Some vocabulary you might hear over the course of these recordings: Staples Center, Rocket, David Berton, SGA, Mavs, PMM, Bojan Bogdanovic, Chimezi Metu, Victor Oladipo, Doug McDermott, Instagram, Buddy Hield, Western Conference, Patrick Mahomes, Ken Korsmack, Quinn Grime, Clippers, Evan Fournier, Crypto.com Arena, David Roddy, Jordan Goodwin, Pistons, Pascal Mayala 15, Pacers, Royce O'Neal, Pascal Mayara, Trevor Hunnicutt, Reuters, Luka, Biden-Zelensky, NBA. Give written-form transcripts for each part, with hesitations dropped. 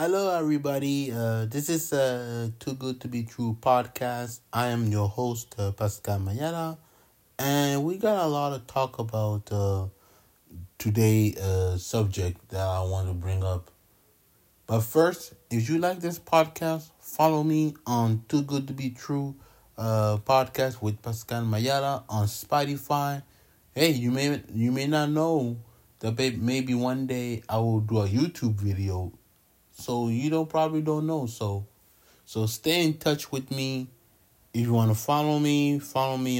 Hello everybody, this is Too Good to Be True podcast. I am your host, Pascal Mayara, and we got a lot of talk about today's subject that I want to bring up. But first, if you like this podcast, follow me on Too Good to Be True podcast with Pascal Mayara on Spotify. Hey, you may not know that maybe one day I will do a YouTube video. So you probably don't know. So stay in touch with me. If you want to follow me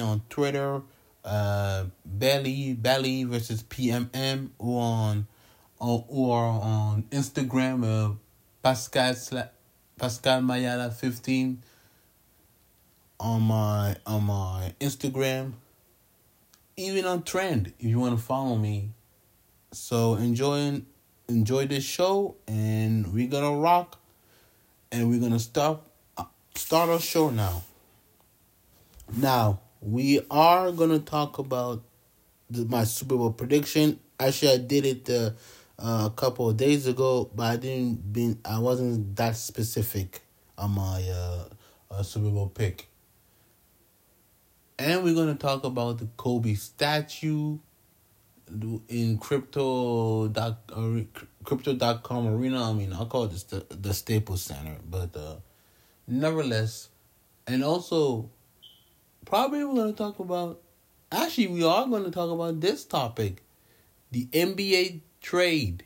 on Twitter, Belly versus PMM, or on Instagram, Pascal Mayala 15 on my Instagram. Even on Trend, if you want to follow me. So enjoy this show, and we're gonna rock, and we're gonna start our show now. Now we are gonna talk about my Super Bowl prediction. Actually, I did it a couple of days ago, but I wasn't that specific on my Super Bowl pick. And we're gonna talk about the Kobe statue in crypto.com arena. I mean, I'll call this the Staples Center, but nevertheless. And also, we are going to talk about this topic. The NBA trade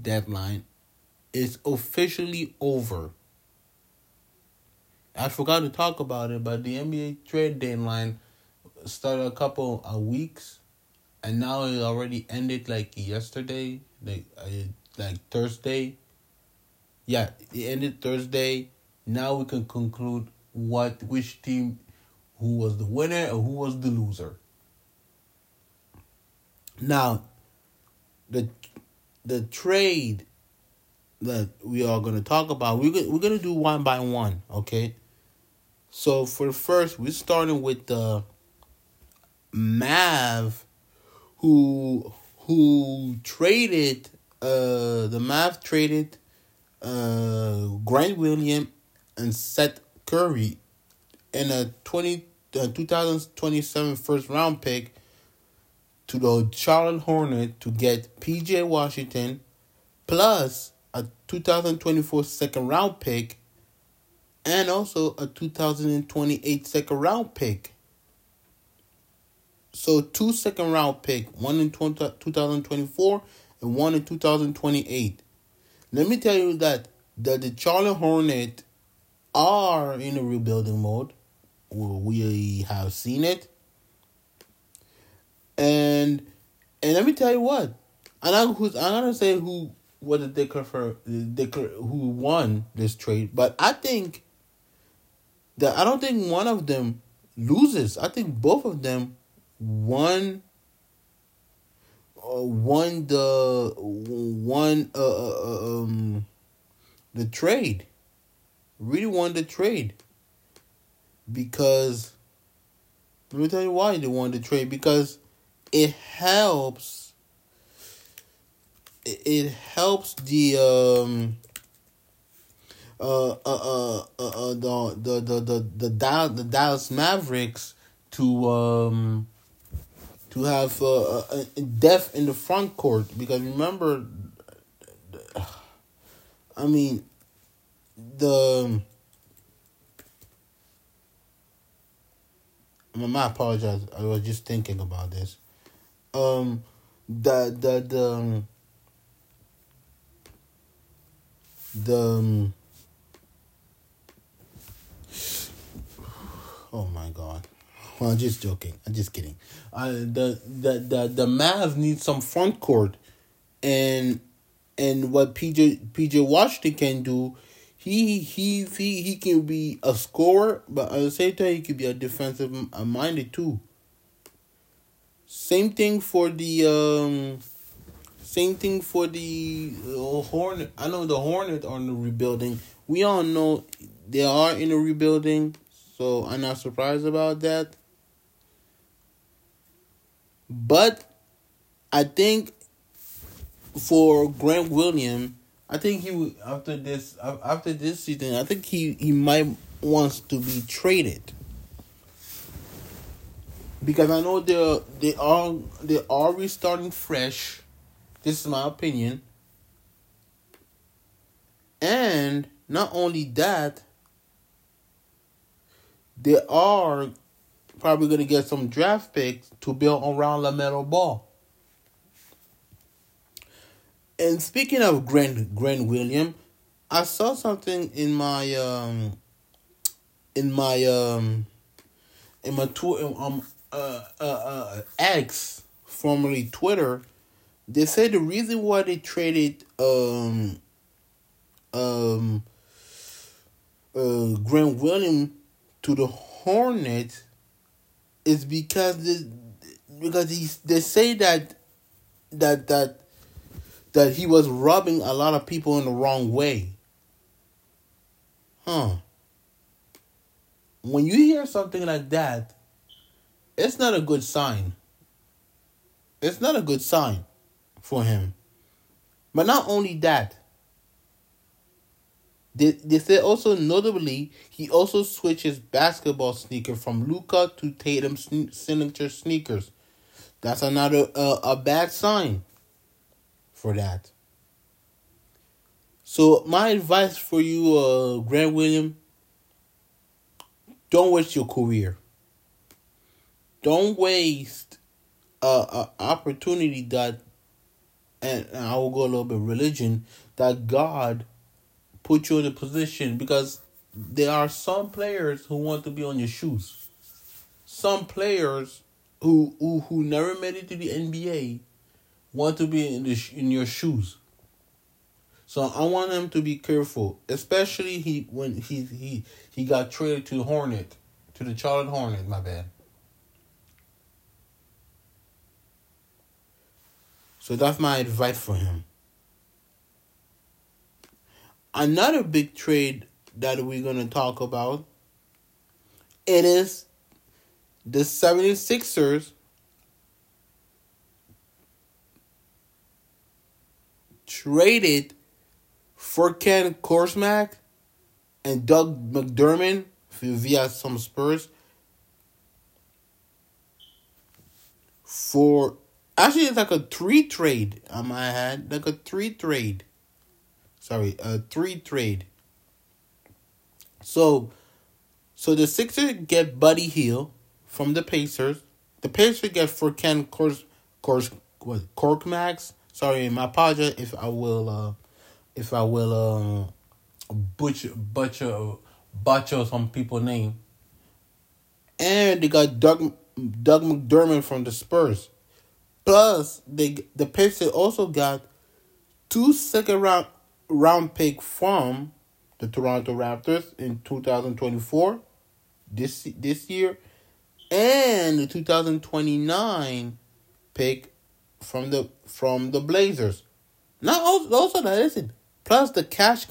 deadline is officially over. I forgot to talk about it, but the NBA trade deadline started a couple of weeks. And now it already ended yesterday, Thursday. Yeah, it ended Thursday. Now we can conclude which team, who was the winner or who was the loser. Now, the trade that we are going to talk about, we're going to do one by one, okay? So for first, we're starting with the Mavs, who traded Grant Williams and Seth Curry in a 2027 first round pick to the Charlotte Hornets to get P.J. Washington plus a 2024 second round pick and also a 2028 second round pick. So 2 second round pick, one in 2024 and one in 2028. Let me tell you that the Charlotte Hornets are in a rebuilding mode. We have seen it. And let me tell you what. I'm not gonna say who won this trade, but I don't think one of them loses. I think both of them won the trade. Really won the trade. Because let me tell you why they won the trade. Because it helps. It helps the Dallas Mavericks to have depth in the front court, because remember, I mean, I apologize. I was just thinking about this. Oh my God. Well, I'm just joking. I'm just kidding. The Mavs need some front court, and what P.J. Washington can do, he can be a scorer, but at the same time he can be a defensive minded too. Same thing for the Hornet. I know the Hornet are in the rebuilding. We all know they are in the rebuilding, so I'm not surprised about that. But I think for Grant Williams, I think he would, after this season, I think he might wants to be traded. Because I know they are restarting fresh. This is my opinion. And not only that, they are probably going to get some draft picks to build around LaMelo Ball. And speaking of Grant Williams, I saw something in my X, formerly Twitter. They said the reason why they traded Grant Williams to the Hornets is because they say that he was robbing a lot of people in the wrong way. Huh. When you hear something like that, it's not a good sign. It's not a good sign for him. But not only that, they say also notably, he also switched his basketball sneaker from Luka to Tatum's signature sneakers. That's another a bad sign for that. So my advice for you, Grant Williams, don't waste your career. Don't waste a opportunity that, and I will go a little bit religion, that God put you in a position, because there are some players who want to be on your shoes. Some players who never made it to the NBA want to be in your shoes. So I want him to be careful, especially when he got traded to the Charlotte Hornets. My bad. So that's my advice for him. Another big trade that we're going to talk about, it is the 76ers traded for Ken Korsmack and Doug McDermott via some Spurs for, actually it's like a three trade on my head, like a three trade. Sorry, a three trade. So the Sixers get Buddy Hield from the Pacers. The Pacers get for Ken Korkmaz. Sorry, my apologies if I will butcher some people's name. And they got Doug McDermott from the Spurs. Plus the Pacers also got 2 second round pick from the Toronto Raptors in 2024, this year, and the 2029 pick from the Blazers. Not also that is it. Plus the cash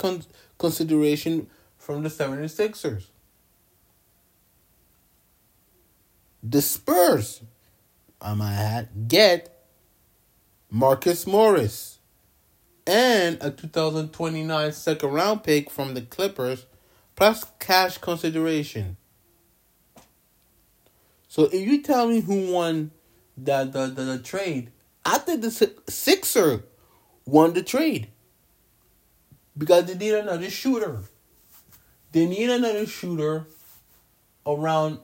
consideration from the 76ers. The Spurs, I might add, get Marcus Morris and a 2029 second round pick from the Clippers, plus cash consideration. So if you tell me who won the trade, I think the Sixer won the trade. Because they need another shooter. They need another shooter around,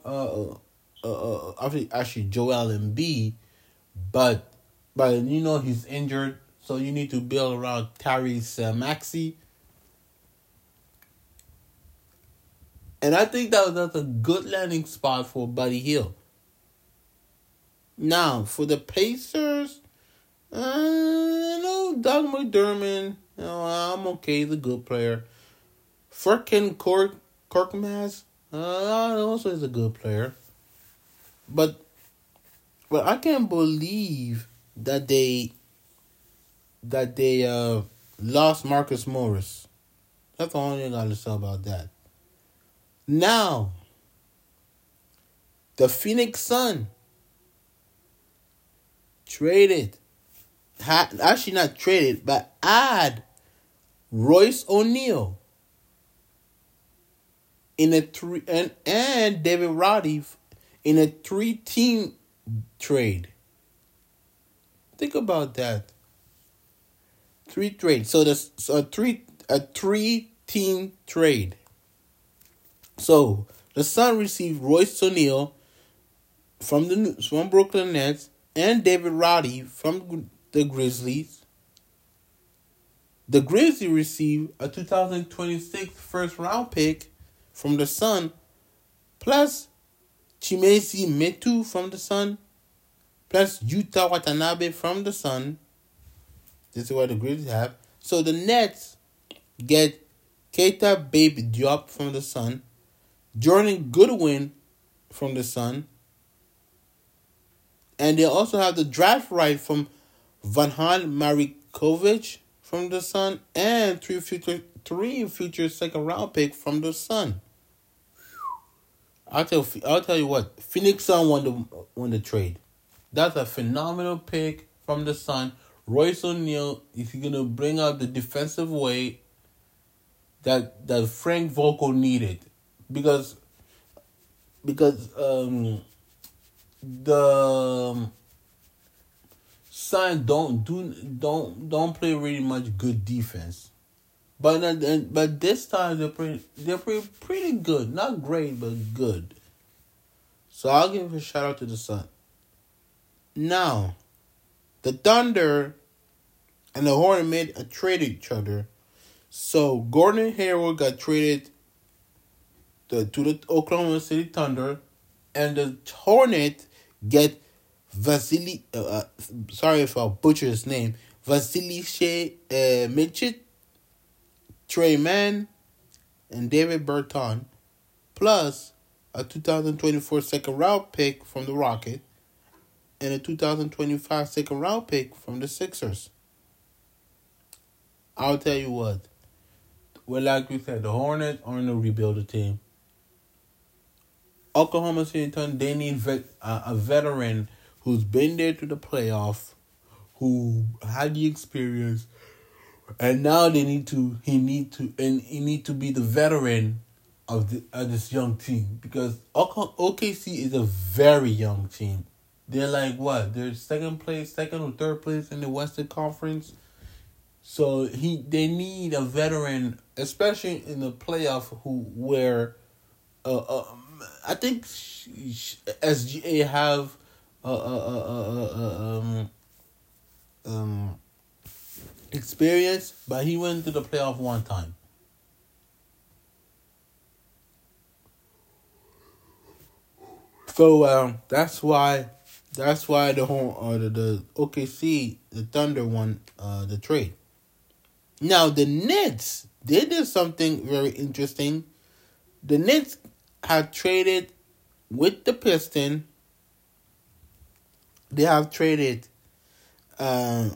actually Joel Embiid, but you know he's injured. So you need to build around Tyrese Maxey. And I think that's a good landing spot for Buddy Hield. Now, for the Pacers, Doug McDermott, I'm okay. He's a good player. Furkan Korkmaz, also is a good player. But I can't believe that they lost Marcus Morris. That's the only thing I understand about that. Now, the Phoenix Suns traded, actually not traded, but add Royce O'Neal, in a three, and David Roddy in a 3-team trade. Think about that. 3 trades. So there's a three team trade. So the Sun received Royce O'Neal from Brooklyn Nets and David Roddy from the Grizzlies. The Grizzlies received a 2026 first-round pick from the Sun, plus Chimezi Metu from the Sun, plus Yuta Watanabe from the Sun. This is what the Grizzlies have. So the Nets get Keita Baby Diop from the Sun, Jordan Goodwin from the Sun, and they also have the draft right from Vanhan Marinkovic from the Sun, and three future second-round pick from the Sun. I'll tell you what, Phoenix Suns won the trade. That's a phenomenal pick from the Sun. Royce O'Neal is going to bring out the defensive weight that Frank Vogel needed, because the Suns don't play really much good defense. But this time they're pretty good. Not great, but good. So I'll give a shout out to the Sun. Now, the Thunder and the Hornets made a trade each other. So Gordon Hayward got traded to the Oklahoma City Thunder, and the Hornets get Vasily. Sorry if I butcher his name. Vasily Shea Mitchell, Trey Mann, and David Berton, plus a 2024 second-round pick from the Rocket and a 2025 second-round pick from the Sixers. I'll tell you what. Well, like we said, the Hornets are in a rebuilder team. Oklahoma City Thunder, they need a veteran who's been there to the playoff, who had the experience, and now he needs to be the veteran of this young team, because OKC is a very young team. They're like what? They're second or third place in the Western Conference. So they need a veteran, especially in the playoff, I think SGA have experience, but he went to the playoff one time. So that's why the OKC, the Thunder won the trade. Now the Nets, they did something very interesting. The Nets have traded with the Pistons. They have traded Alec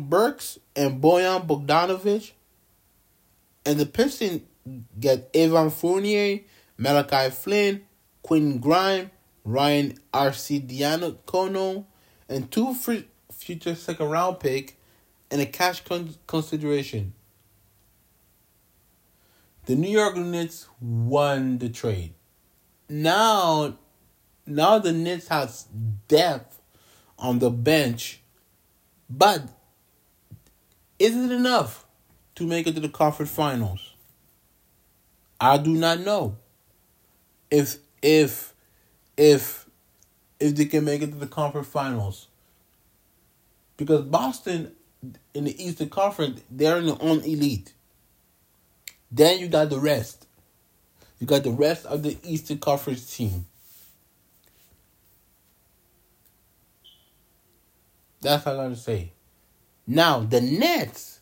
Burks and Bojan Bogdanovic. And the Pistons get Evan Fournier, Malachi Flynn, Quentin Grimes, Ryan Arcidiacono, and 2 future second-round pick and a cash consideration. The New York Knicks won the trade. Now the Knicks has depth on the bench, but is it enough to make it to the conference finals? I do not know. If they can make it to the conference finals, because Boston in the Eastern Conference, they're in their own elite. Then you got the rest. You got the rest of the Eastern Conference team. That's all I gotta say. Now, the Nets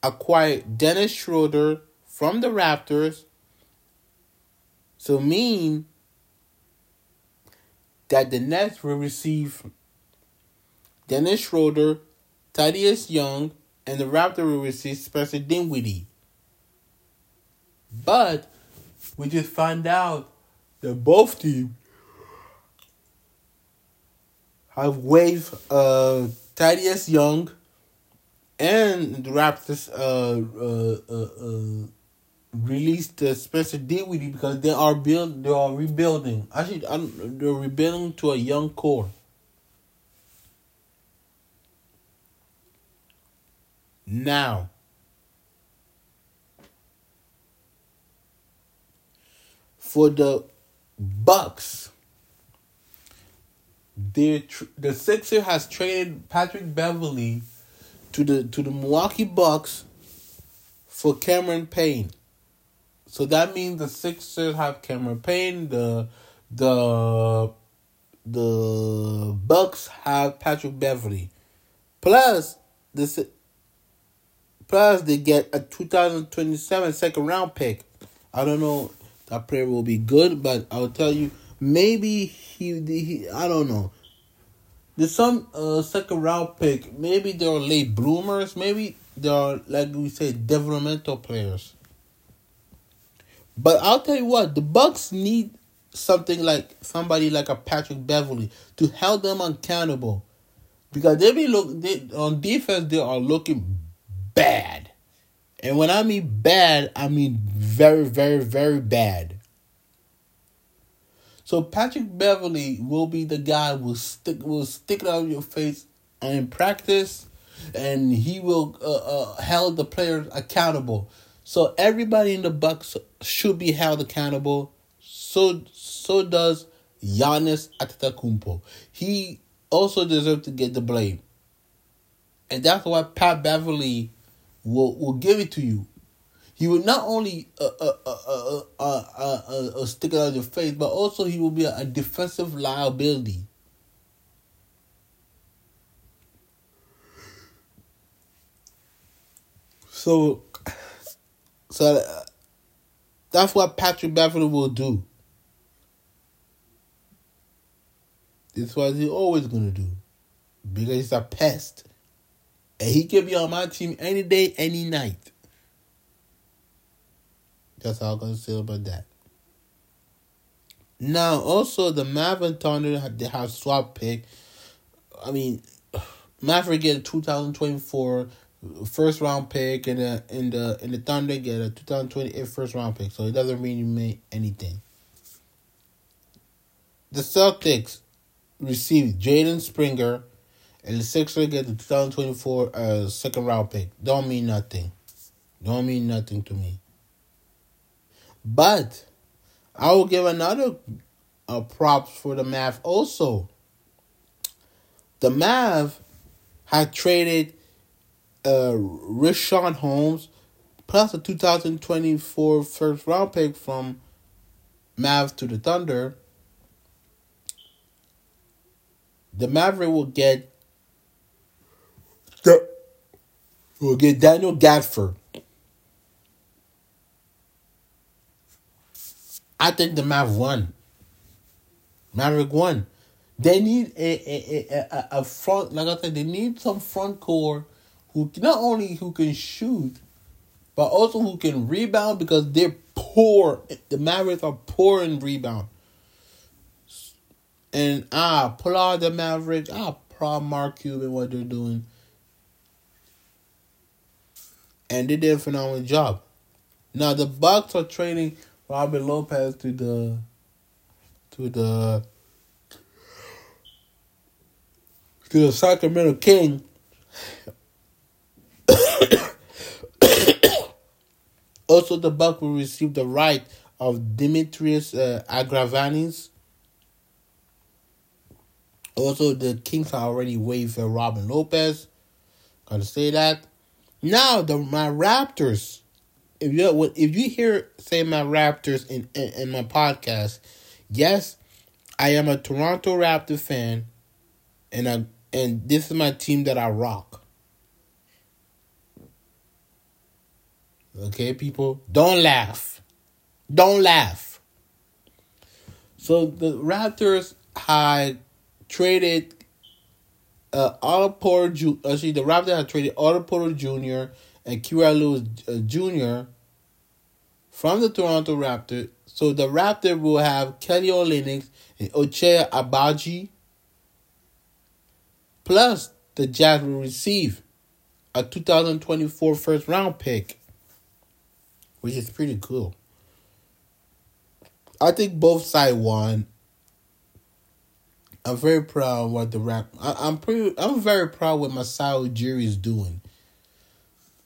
acquired Dennis Schroeder from the Raptors. So mean that the Nets will receive Dennis Schroeder, Thaddeus Young, and the Raptors will receive Spencer Dinwiddie. But we just find out that both teams have waived Thaddeus Young And the Raptors released Spencer Dinwiddie because they are rebuilding. Actually, they're rebuilding to a young core. Now, for the Bucks, the Sixer has traded Patrick Beverley to the Milwaukee Bucks for Cameron Payne. So that means the Sixers have Cameron Payne, the Bucks have Patrick Beverley. Plus they get a 2027 second round pick. I don't know, that player will be good, but I'll tell you, maybe he I don't know. There's some second round pick. Maybe they're late bloomers. Maybe they're, like we say, developmental players. But I'll tell you what, the Bucks need somebody like a Patrick Beverley to hold them accountable, because on defense they are looking bad, and when I mean bad, I mean very, very, very bad. So Patrick Beverley will be the guy who will stick it out of your face in practice, and he will held the players accountable. So everybody in the Bucks should be held accountable. So does Giannis Antetokounmpo. He also deserves to get the blame, and that's why Pat Beverley will give it to you. He will not only stick it out of your face, but also he will be a defensive liability. So that's what Patrick Beverley will do. It's what he's always going to do, because he's a pest. And he can be on my team any day, any night. That's all I'm going to say about that. Now, also, the Mavs and Thunder, they have swap pick. I mean, Mavs get a 2024 first round pick, and the Thunder get a 2028 first round pick. So it doesn't really mean anything. The Celtics received Jaden Springer, and the Sixers get the 2024 second round pick. Don't mean nothing. Don't mean nothing to me. But I will give another props for the Mavs also. The Mavs had traded Richaun Holmes plus a 2024 first round pick from Mavs to the Thunder. The Maverick will get Daniel Gafford. I think the Mavs won. Maverick won. They need a front, like I said, they need some front core who not only who can shoot, but also who can rebound, because they're poor. The Mavericks are poor in rebound. And I applaud the Mavericks. I applaud Mark Cuban, what they're doing. And they did a phenomenal job. Now the Bucks are trading Robin Lopez to the Sacramento King. Also, the Bucks will receive the right of Demetrius Agravanis. Also, the Kings are already waived Robin Lopez. Gotta say that. Now my Raptors. If you hear say my Raptors in my podcast, yes, I am a Toronto Raptor fan, and this is my team that I rock. Okay, people, don't laugh. Don't laugh. So the Raptors had traded Otto Porter Jr. Actually, the Raptors had traded Otto Porter Jr. and Kira Lewis Jr. from the Toronto Raptors. So the Raptors will have Kelly Olynyk and Ochai Agbaji. Plus, the Jazz will receive a 2024 first round pick, which is pretty cool. I think both sides won. I'm very proud of what the Raptors... I'm very proud of what Masai Ujiri is doing.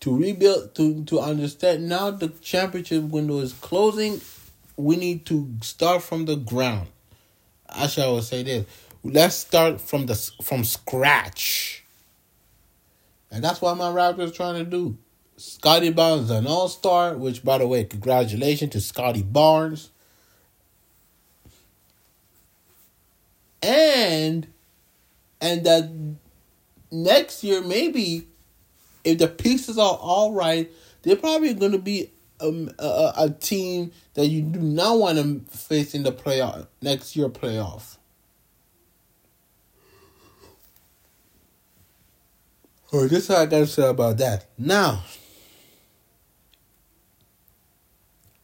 To rebuild, to understand now the championship window is closing. We need to start from the ground. Actually, I will say this. Let's start from scratch. And that's what my Raptors are trying to do. Scotty Barnes is an all-star, which, by the way, congratulations to Scotty Barnes. And that next year, maybe, if the pieces are all right, they're probably going to be a team that you do not want to face in the playoff next year playoff. All right, this is all I got to say about that. Now,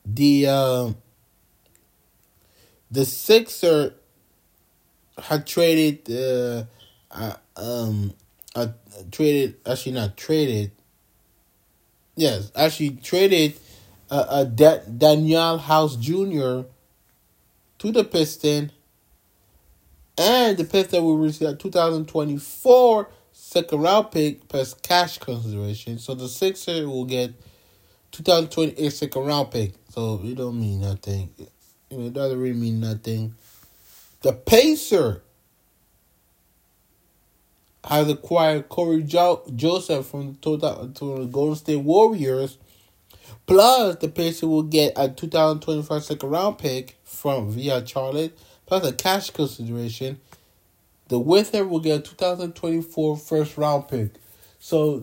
the Sixers had traded traded Danielle House Jr. to the Pistons, and the Pistons will receive a 2024 second round pick plus cash consideration. So the Sixers will get 2028 second round pick. So it don't mean nothing. It doesn't really mean nothing. The Pacers has acquired Corey Joseph from the Golden State Warriors. Plus, the Pacers will get a 2025 second-round pick via Charlotte, plus a cash consideration. The Wizards will get a 2024 first-round pick. So,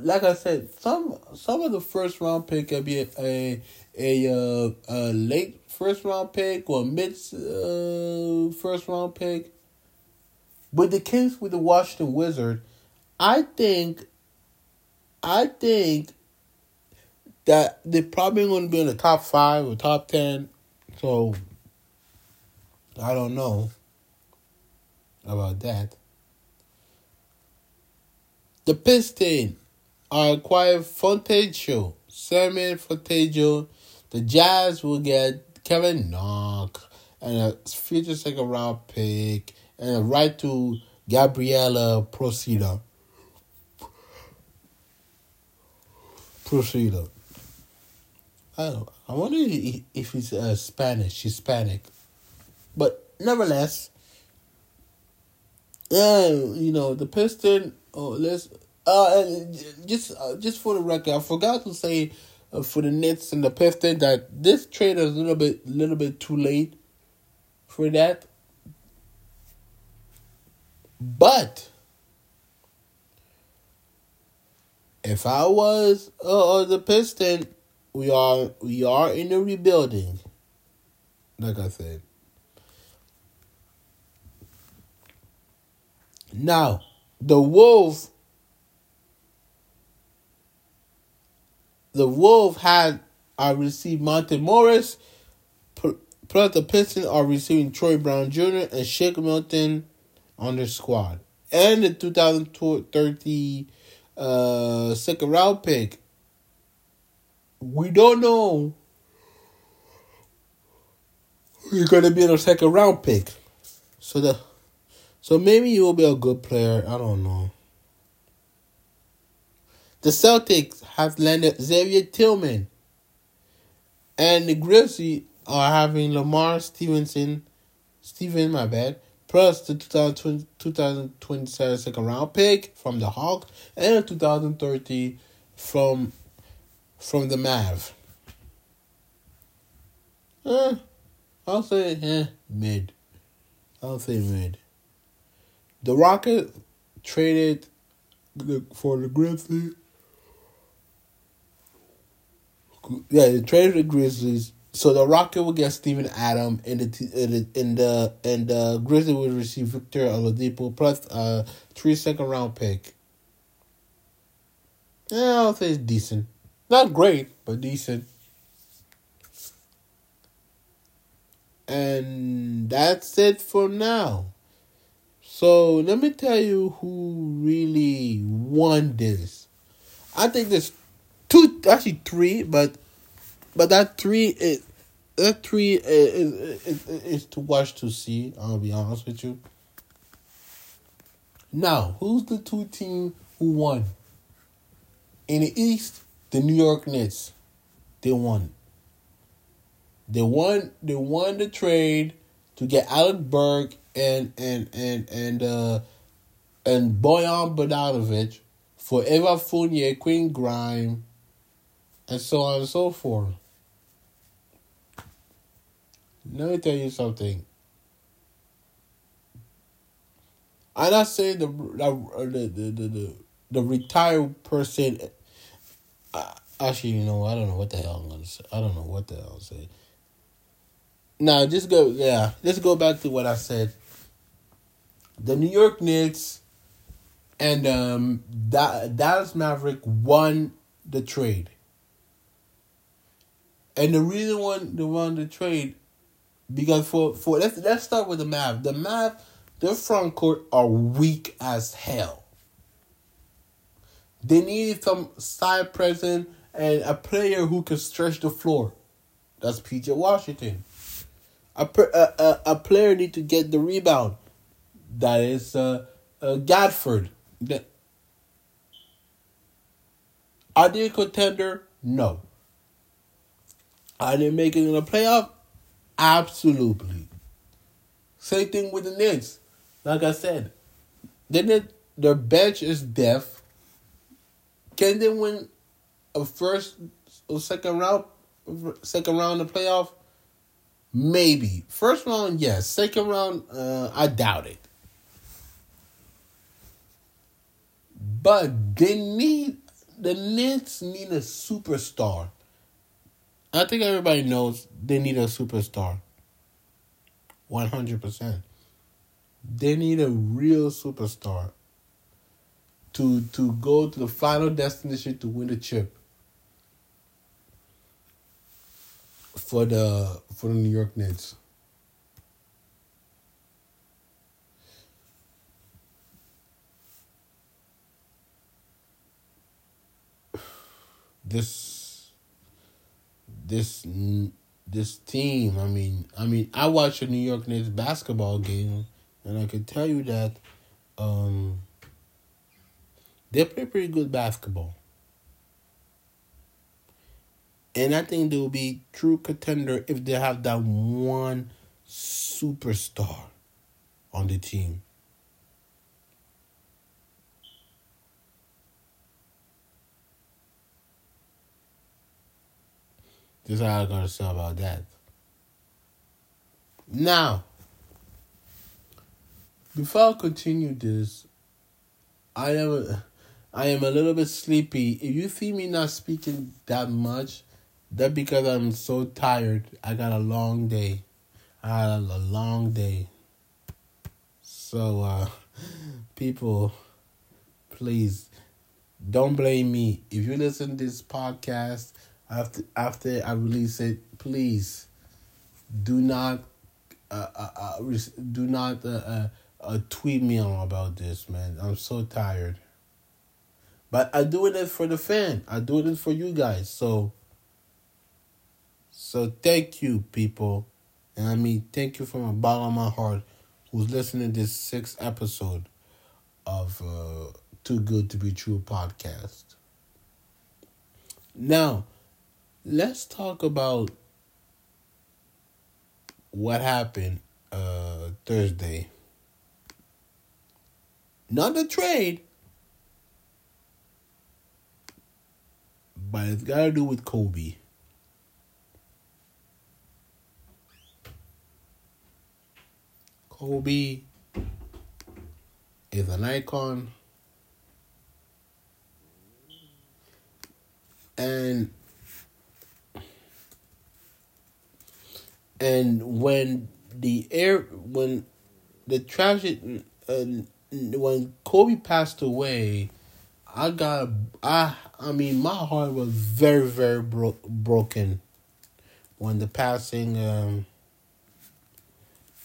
like I said, some of the first-round pick can be a late first-round pick or mid-first-round pick. But the case with the Washington Wizards, I think that they're probably going to be in the top 5 or top 10. So, I don't know about that. The Pistons are acquired Fontejo, Simon Fontejo. The Jazz will get Kevin Knox and a future second round pick and a right to Gabriella Procida. I don't know. I wonder if he's Hispanic. But nevertheless, the Piston. Oh, let's just for the record, I forgot to say for the Knicks and the Pistons that this trade is a little bit too late for that. But if I was the Pistons, we are in the rebuilding, like I said. Now, the Wolves received Monte Morris, plus the Pistons are receiving Troy Brown Jr. and Shake Milton on their squad, and the 2030 second round pick. We don't know who's going to be in a second round pick. So maybe he will be a good player. I don't know. The Celtics have landed Xavier Tillman. And the Grizzlies are having Lamar Stephen, plus the 2027 second round pick from the Hawks and the 2030 from the Mavs. I'll say mid. The Rocket traded for the Grizzlies. Yeah, they traded the Grizzlies. So the Rocket will get Steven Adams, and the Grizzlies will receive Victor Oladipo plus a 3 second round pick. Yeah, I'll say it's decent. Not great, but decent. And that's it for now. So let me tell you who really won this. I think there's two, actually three, but that three is to watch to see. I'm gonna be honest with you. Now, who's the two team who won? In the East, the New York Knicks, they won. They won the trade to get Alec Burke and Bojan Bogdanovic for Evan Fournier, Quinn Grime, and so on and so forth. Let me tell you something. I'm not saying the retired person. I don't know what the hell I'm gonna say. Now, let's go back to what I said. The New York Knicks and Dallas Maverick won the trade. And the reason why they won the trade, because for let's start with the Mavs. The Mavs, their front court are weak as hell. They needed some side presence and a player who can stretch the floor. That's P.J. Washington. A player need to get the rebound. That is Gadford. Are they a contender? No. Are they making it in the playoff? Absolutely. Same thing with the Knicks. Like I said, their bench is deaf. Can they win a first or second round of the playoff? Maybe. First round, yes. Second round, I doubt it. But the Knicks need a superstar. I think everybody knows they need a superstar. 100%. They need a real superstar to go to the final destination to win the chip. For the New York Knicks. This team, I mean I watched a New York Knicks basketball game, and I can tell you that they play pretty good basketball. And I think they will be true contender if they have that one superstar on the team. This is how I'm going to say about that. Now, before I continue this, I am a little bit sleepy. If you see me not speaking that much, that's because I'm so tired. I had a long day. So, people, please, don't blame me. If you listen to this podcast after I release it, please do not tweet me on about this, man. I'm so tired. But I do it for the fan. I do it for you guys. So thank you, people. And thank you from the bottom of my heart who's listening to this 6th episode of Too Good to Be True podcast. Now, let's talk about what happened Thursday. Not the trade, but it's got to do with Kobe. Kobe is an icon, and when Kobe passed away, my heart was very, very broken when the passing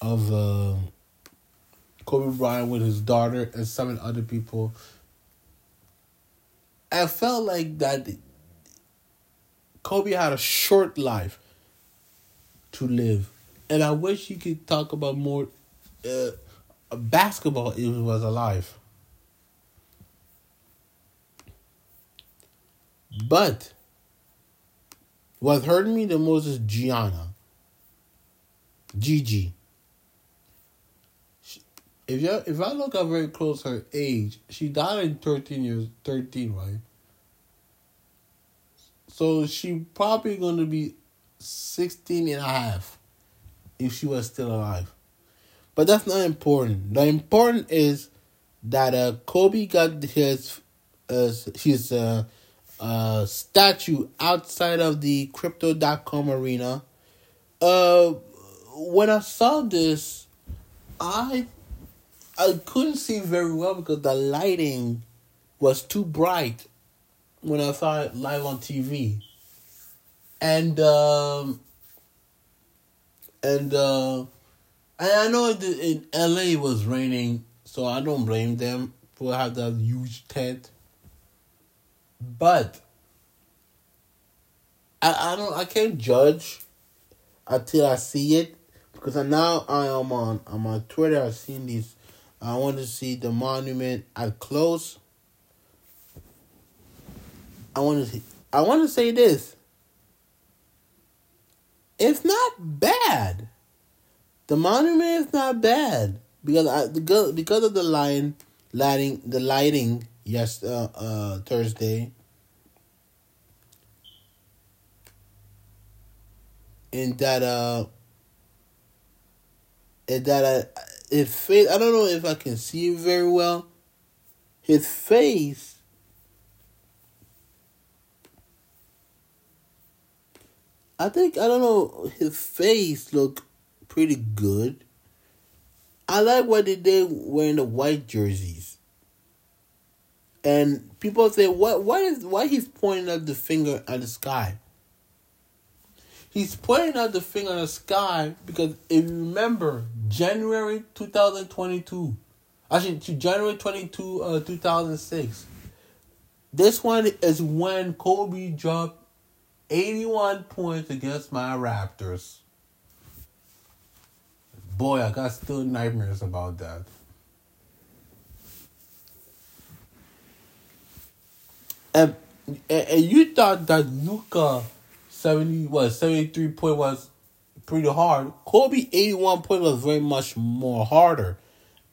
of Kobe Bryant with his daughter and some other people. I felt like that Kobe had a short life to live. And I wish you could talk about more basketball if he was alive. But what hurt me the most is Gigi. If I look at very close her age, she died in 13, right? So she probably going to be 16 and a half if she was still alive. But that's not important. The important is that Kobe got his statue outside of the Crypto.com arena. When I saw this, I couldn't see very well because the lighting was too bright when I saw it live on TV. And I know in LA it was raining, so I don't blame them for having that huge tent. But I can't judge until I see it, because now I am on Twitter. I've seen these. I want to see the monument up close. I want to say this. It's not bad. The monument is not bad because of the lighting. Yes, Thursday I don't know if I can see it very well. His face his face looked pretty good. I like what they did wearing the white jerseys. And people say, why he's pointing out the finger at the sky? He's pointing out the finger at the sky because if you remember, January 2022. Actually, January 22, 2006. This one is when Kobe dropped 81 points against my Raptors. Boy, I got still nightmares about that. And you thought that Luka 73 point was pretty hard. Kobe 81 point was very much more harder.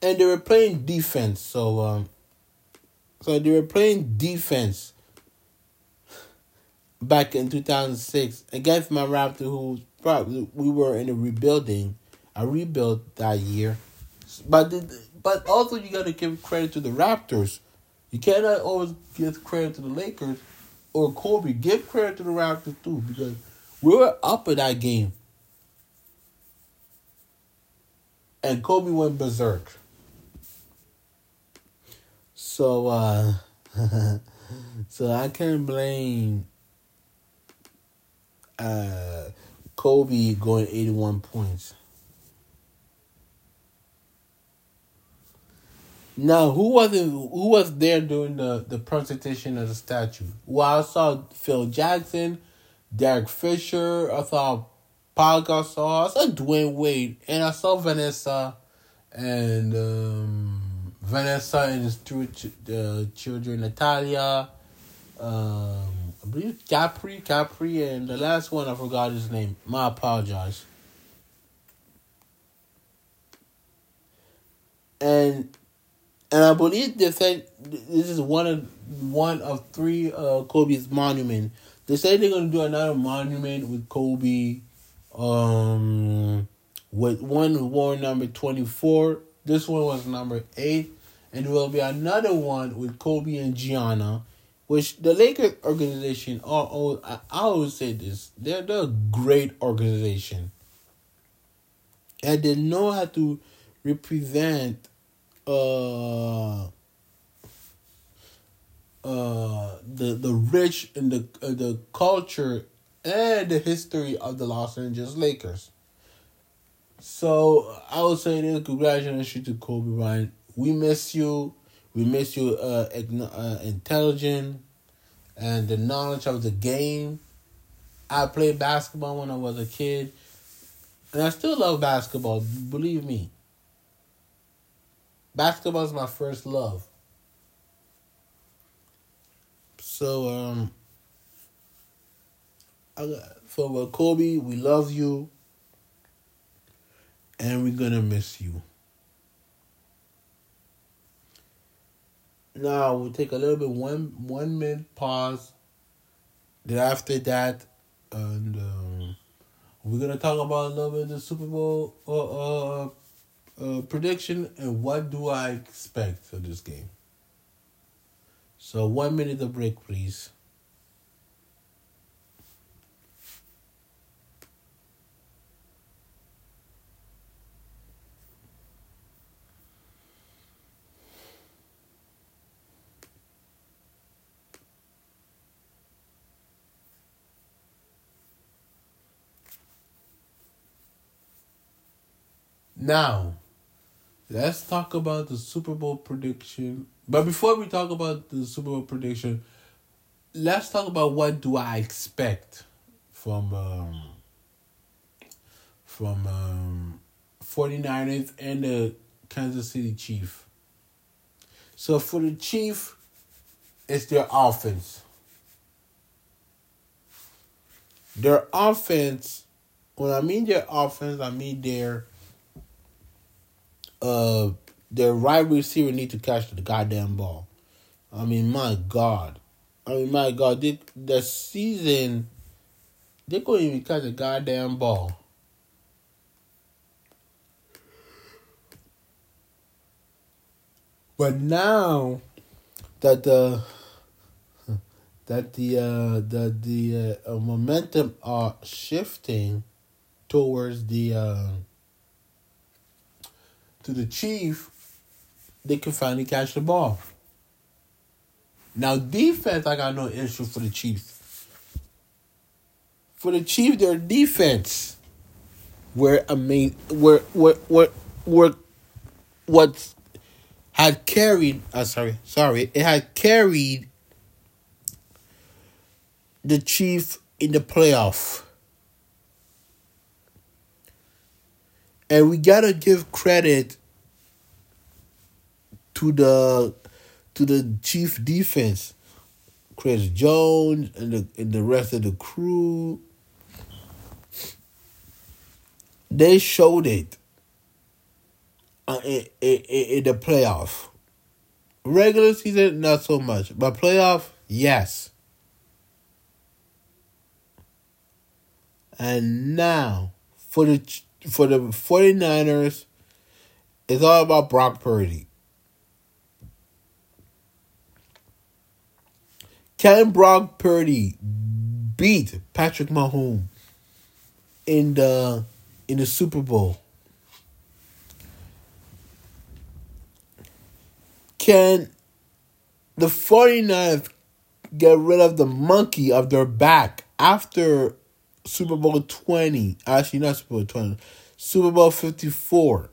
And they were playing defense. So they were playing defense back in 2006 against my Raptors, who probably we were in a rebuilding. I rebuilt that year. But also you got to give credit to the Raptors. You cannot always give credit to the Lakers or Kobe. Give credit to the Raptors too, because we were up in that game. And Kobe went berserk. So, so I can't blame Kobe going 81 points. Now, who was there during the presentation of the statue? Well, I saw Phil Jackson, Derek Fisher, I saw Paul Gasol, I saw Dwayne Wade, and I saw Vanessa, and Vanessa and his two children, Natalia, I believe Capri, and the last one, I forgot his name. I apologize. And I believe they said this is one of three Kobe's monument. They said they're gonna do another monument with Kobe, with one wore number 24. This one was number 8, and there will be another one with Kobe and Gianna, which the Lakers organization. I always say this: they're a great organization, and they know how to represent the rich and the culture and the history of the Los Angeles Lakers. So I would say this: congratulations to Kobe Bryant. We miss you. We miss you, intelligent, and the knowledge of the game. I played basketball when I was a kid, and I still love basketball, believe me. Basketball is my first love. So, for Kobe, we love you, and we're going to miss you. Now, we'll take a little bit, one minute pause. Then after that, and we're going to talk about a little bit of the Super Bowl prediction and what do I expect for this game. So 1 minute of break, please. Now, let's talk about the Super Bowl prediction. But before we talk about the Super Bowl prediction, let's talk about what do I expect from 49ers and the Kansas City Chiefs. So for the Chiefs, it's their offense. Their offense, when I mean their offense, I mean their right receiver need to catch the goddamn ball. I mean, my God. The season, they couldn't even catch the goddamn ball. But now that the momentum are shifting towards to the Chiefs, they can finally catch the ball. Now, defense, I got no issue for the Chiefs. For the Chiefs, their defense had carried the Chiefs in the playoff. And we gotta give credit to the Chief defense, Chris Jones and the rest of the crew. They showed it in the playoff. Regular season, not so much, but playoff, yes. And now for the 49ers, it's all about Brock Purdy. Can Brock Purdy beat Patrick Mahomes in the Super Bowl? Can the 49ers get rid of the monkey of their back after Super Bowl 20? Actually, not Super Bowl 20. Super Bowl 54.